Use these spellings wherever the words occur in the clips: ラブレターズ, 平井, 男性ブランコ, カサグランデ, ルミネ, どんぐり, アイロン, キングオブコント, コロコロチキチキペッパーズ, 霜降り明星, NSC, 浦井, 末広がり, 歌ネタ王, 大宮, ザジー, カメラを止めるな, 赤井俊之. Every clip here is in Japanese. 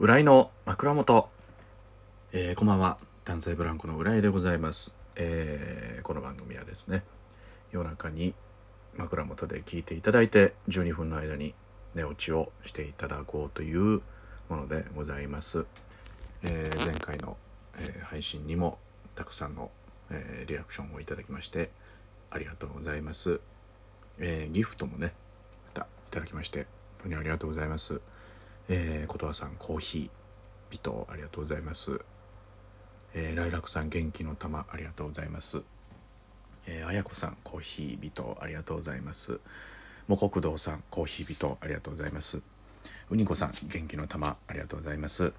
浦井の枕元、こんばんは、男性ブランコの浦井でございます。この番組はですね、夜中に枕元で聞いていただいて12分の間に寝落ちをしていただこうというものでございます。前回の、配信にもたくさんの、リアクションをいただきましてありがとうございます。ギフトもねまたいただきまして本当にありがとうございます。ことわさんコーヒービトありがとうございます。ライラクさん元気の玉ありがとうございます。あやこさんコーヒービトありがとうございます。もこくどうさんコーヒービトありがとうございます。うにこさん元気の玉ありがとうございます。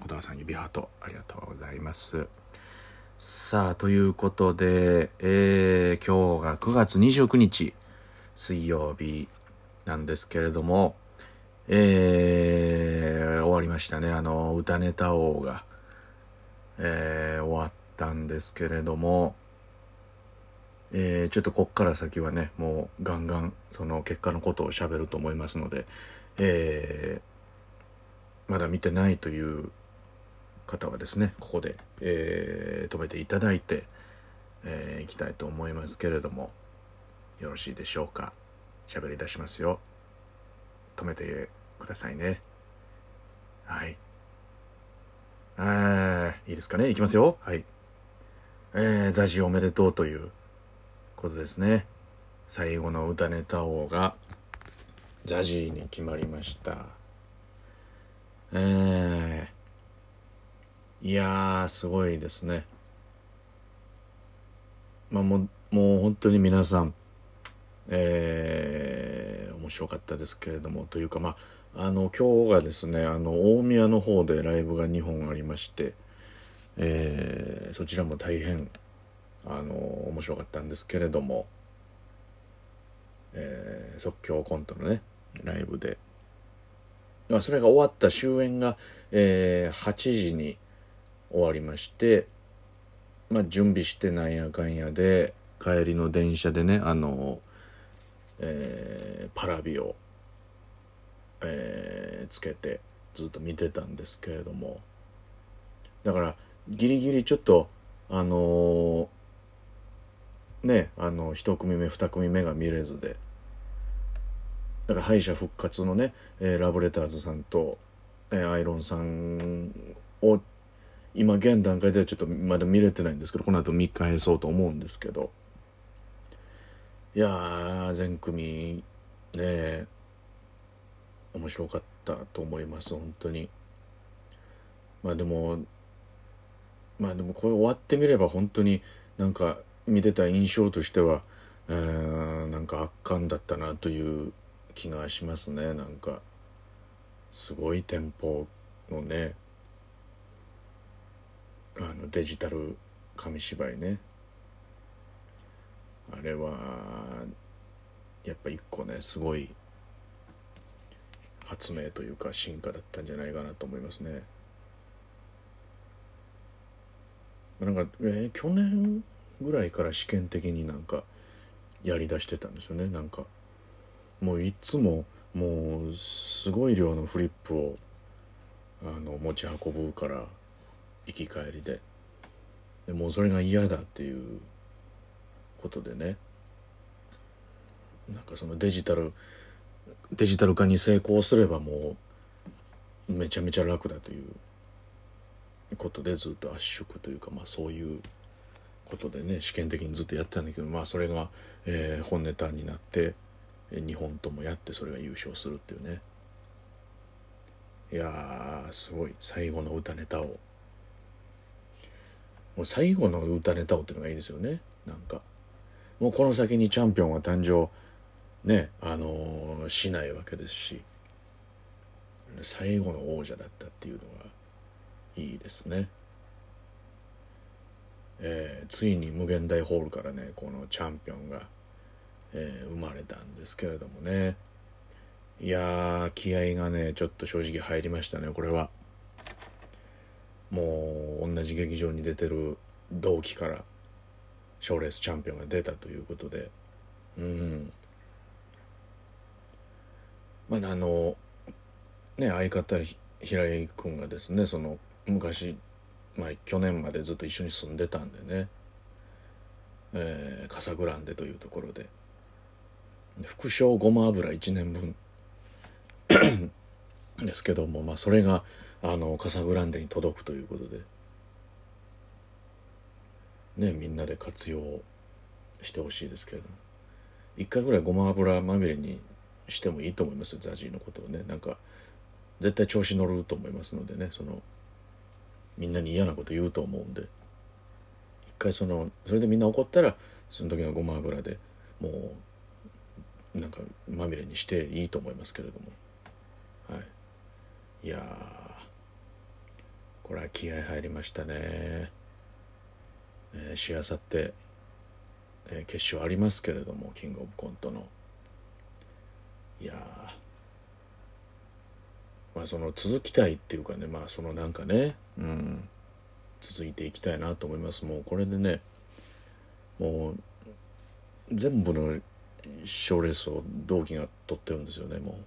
ことわさん指ハートありがとうございます。さあということで、今日が9月29日水曜日なんですけれども、終わりましたね。歌ネタ王が、終わったんですけれども、ちょっとこっから先はねもうガンガンその結果のことを喋ると思いますので、まだ見てないという方はですねここで、止めていただいて、いきたいと思いますけれども、よろしいでしょうか。喋り出しますよ。止めてくださいね。はい。いいですかね。いきますよ。はい。座事おめでとうということですね。最後の歌ネタ王が座事に決まりました。いやーすごいですね。まあもう本当に皆さん、面白かったですけれども、というかまあ今日がですね大宮の方でライブが2本ありまして、そちらも大変面白かったんですけれども、即興コントのねライブで、まあ、それが終わった終演が、8時に終わりまして、まあ、準備してなんやかんやで帰りの電車でねパラビを、つけてずっと見てたんですけれども、だからギリギリちょっと1組目2組目が見れずで、だから敗者復活のね、ラブレターズさんと、アイロンさんを今現段階ではちょっとまだ見れてないんですけど、この後見返そうと思うんですけど、いやー全組ね面白かったと思います本当に。まあでもこれ終わってみれば本当になんか見てた印象としては、なんか圧巻だったなという気がしますね。なんかすごいテンポのねデジタル紙芝居ね、あれはやっぱ一個ねすごい発明というか進化だったんじゃないかなと思いますね。なんか、去年ぐらいから試験的になんかやりだしてたんですよね。なんかもういつももうすごい量のフリップを持ち運ぶから、行き帰りで、でもうそれが嫌だっていうことでね、なんかそのデジタル化に成功すればもうめちゃめちゃ楽だということでずっと圧縮というか、まあそういうことでね試験的にずっとやってたんだけど、まあそれが、本ネタになって2本ともやって、それが優勝するっていうね。いやーすごい。最後の歌ネタを、もう最後の歌ネタをっていうのがいいですよね。なんかもうこの先にチャンピオンは誕生ねしないわけですし、最後の王者だったっていうのがいいですね。ついに無限大ホールからねこのチャンピオンが、生まれたんですけれどもね、いやー気合がねちょっと正直入りましたね。これはもう同じ劇場に出てる同期から賞レースチャンピオンが出たということで、まあね、相方平井君がですね、その昔、去年までずっと一緒に住んでたんでね、カサグランデというところで副賞ごま油1年分ですけども、それがカサグランデに届くということで、ね、みんなで活用してほしいですけれども、一回ぐらいごま油まみれにしてもいいと思いますよ、ザジーのことをね。なんか絶対調子乗ると思いますのでね、そのみんなに嫌なこと言うと思うんで、一回それでみんな怒ったらその時のごま油でもうなんかまみれにしていいと思いますけれども、はい、いやこれは気合入りましたね。しあさって決勝ありますけれども、キングオブコントの、いやその続きたいっていうかね、そのなんかね、続いていきたいなと思います。もうこれでね、もう全部の賞レースを同期が取ってるんですよね。も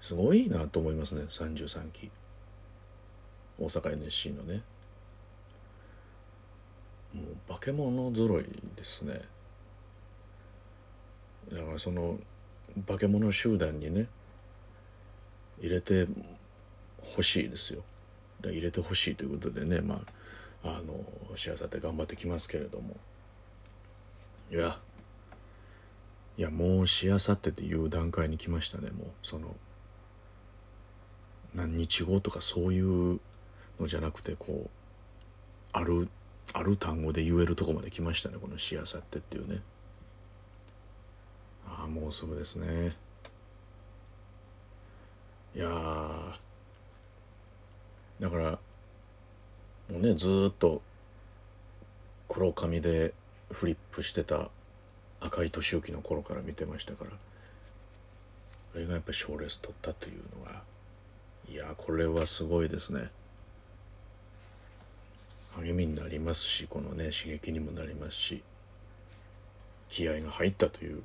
うすごいなと思いますね。33期大阪 NSC のね、もう化け物揃いですね。だからその化け物集団にね入れてほしいですよ。入れてほしいということでね、幸せで頑張ってきますけれども、いやもうしあさってっていう段階に来ましたね。もうその何日後とかそういうのじゃなくて、こうある単語で言えるとこまで来ましたね、このしあさってっていうね。もうすぐですね。いやだからもうね、ずっと黒髪でフリップしてた赤井俊之の頃から見てましたから、あれがやっぱり賞レース取ったというのが、これはすごいですね。励みになりますし、このね刺激にもなりますし、気合が入ったという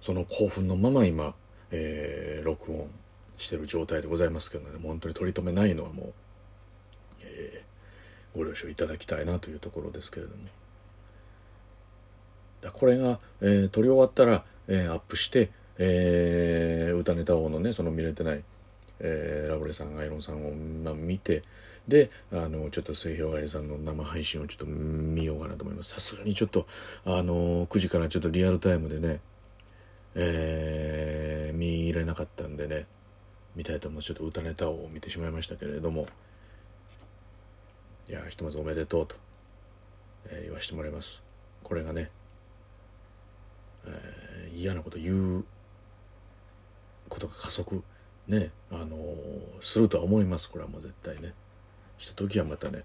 その興奮のまま今、録音してる状態でございますけどね、もう本当に取り留めないのはもう、ご了承いただきたいなというところですけれども、これが、撮り終わったら、アップして、歌ネタ王のね、その見れてない、ラブレさんアイロンさんを、見て、でちょっと末広がりさんの生配信をちょっと見ようかなと思います。さすがにちょっと9時からちょっとリアルタイムでね、見入れなかったんでね、見たいと思う。ちょっと歌ネタ王を見てしまいましたけれども、ひとまずおめでとうと、言わせてもらいます。これがね、嫌なこと言うことが加速ね、するとは思います。これはもう絶対ね、した時はまたね、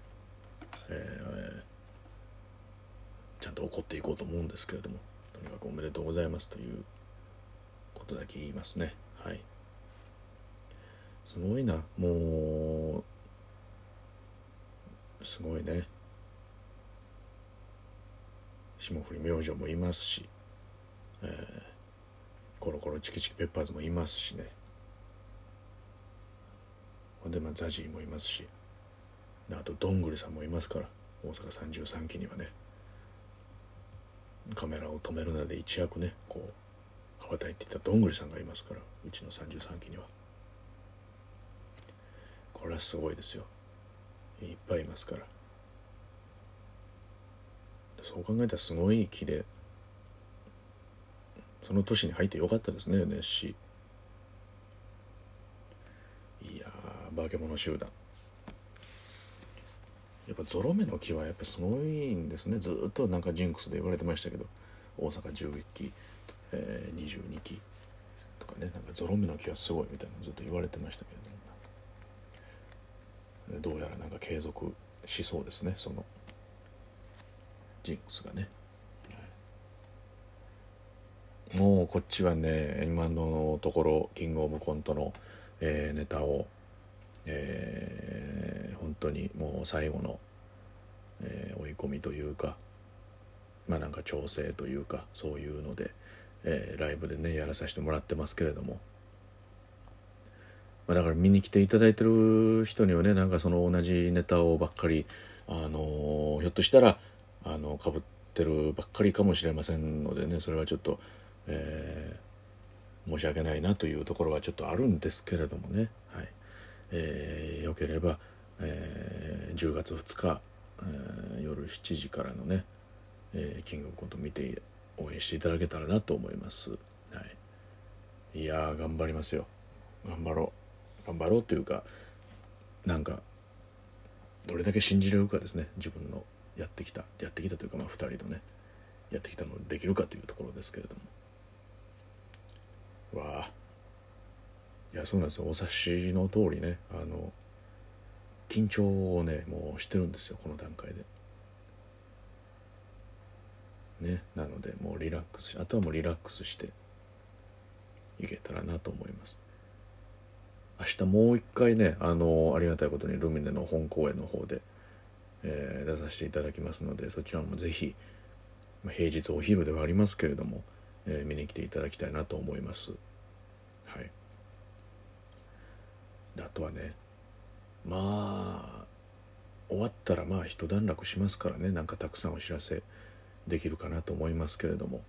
ちゃんと怒っていこうと思うんですけれども、とにかくおめでとうございますということだけ言いますね。はい、すごいな、もうすごいね。霜降り明星もいますし、コロコロチキチキペッパーズもいますしね、でザジーもいますし、あとどんぐりさんもいますから、大阪33期にはね、カメラを止めるなで一躍ね、こう羽ばたいていたどんぐりさんがいますから、うちの33期には。これはすごいですよ、いっぱいいますから。そう考えたらすごい期で、その年に入ってよかったですね、NSC。化け物集団、やっぱゾロ目の木はやっぱすごいんですね。ずっとなんかジンクスで言われてましたけど、大阪11期、22期とかね、なんかゾロ目の木はすごいみたいなずっと言われてましたけれども、どうやらなんか継続しそうですね、そのジンクスがね。もうこっちはね、今のところキングオブコントの、ネタを本当にもう最後の、追い込みというか、なんか調整というかそういうので、ライブでねやらさせてもらってますけれども、だから見に来ていただいてる人にはね、なんかその同じネタをばっかりひょっとしたら被ってるばっかりかもしれませんのでね、それはちょっと、申し訳ないなというところはちょっとあるんですけれどもね、はい、よければ、10月2日、夜7時からのね、キングオブコント見て応援していただけたらなと思います、はい、いやー頑張りますよ、頑張ろうというか、なんかどれだけ信じれるかですね、自分のやってきたというか、まあ2人のねやってきたのできるかというところですけれども、わあ、いやそうなんですよ、お察しの通りね、緊張をねもうしてるんですよこの段階でね、なのでもうリラックスし、あとはもうリラックスしていけたらなと思います。明日もう一回ね、ありがたいことにルミネの本公演の方で、出させていただきますので、そちらもぜひ、平日お昼ではありますけれども、見に来ていただきたいなと思います。はい。あとはね、まあ終わったらまあ一段落しますからね、なんかたくさんお知らせできるかなと思いますけれども、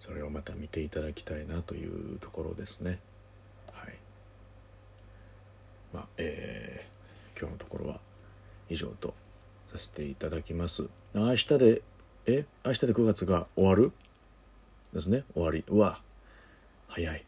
それをまた見ていただきたいなというところですね。はい、まあ、今日のところは以上とさせていただきます。明日で9月が終わるですね。終わり、うわ早い。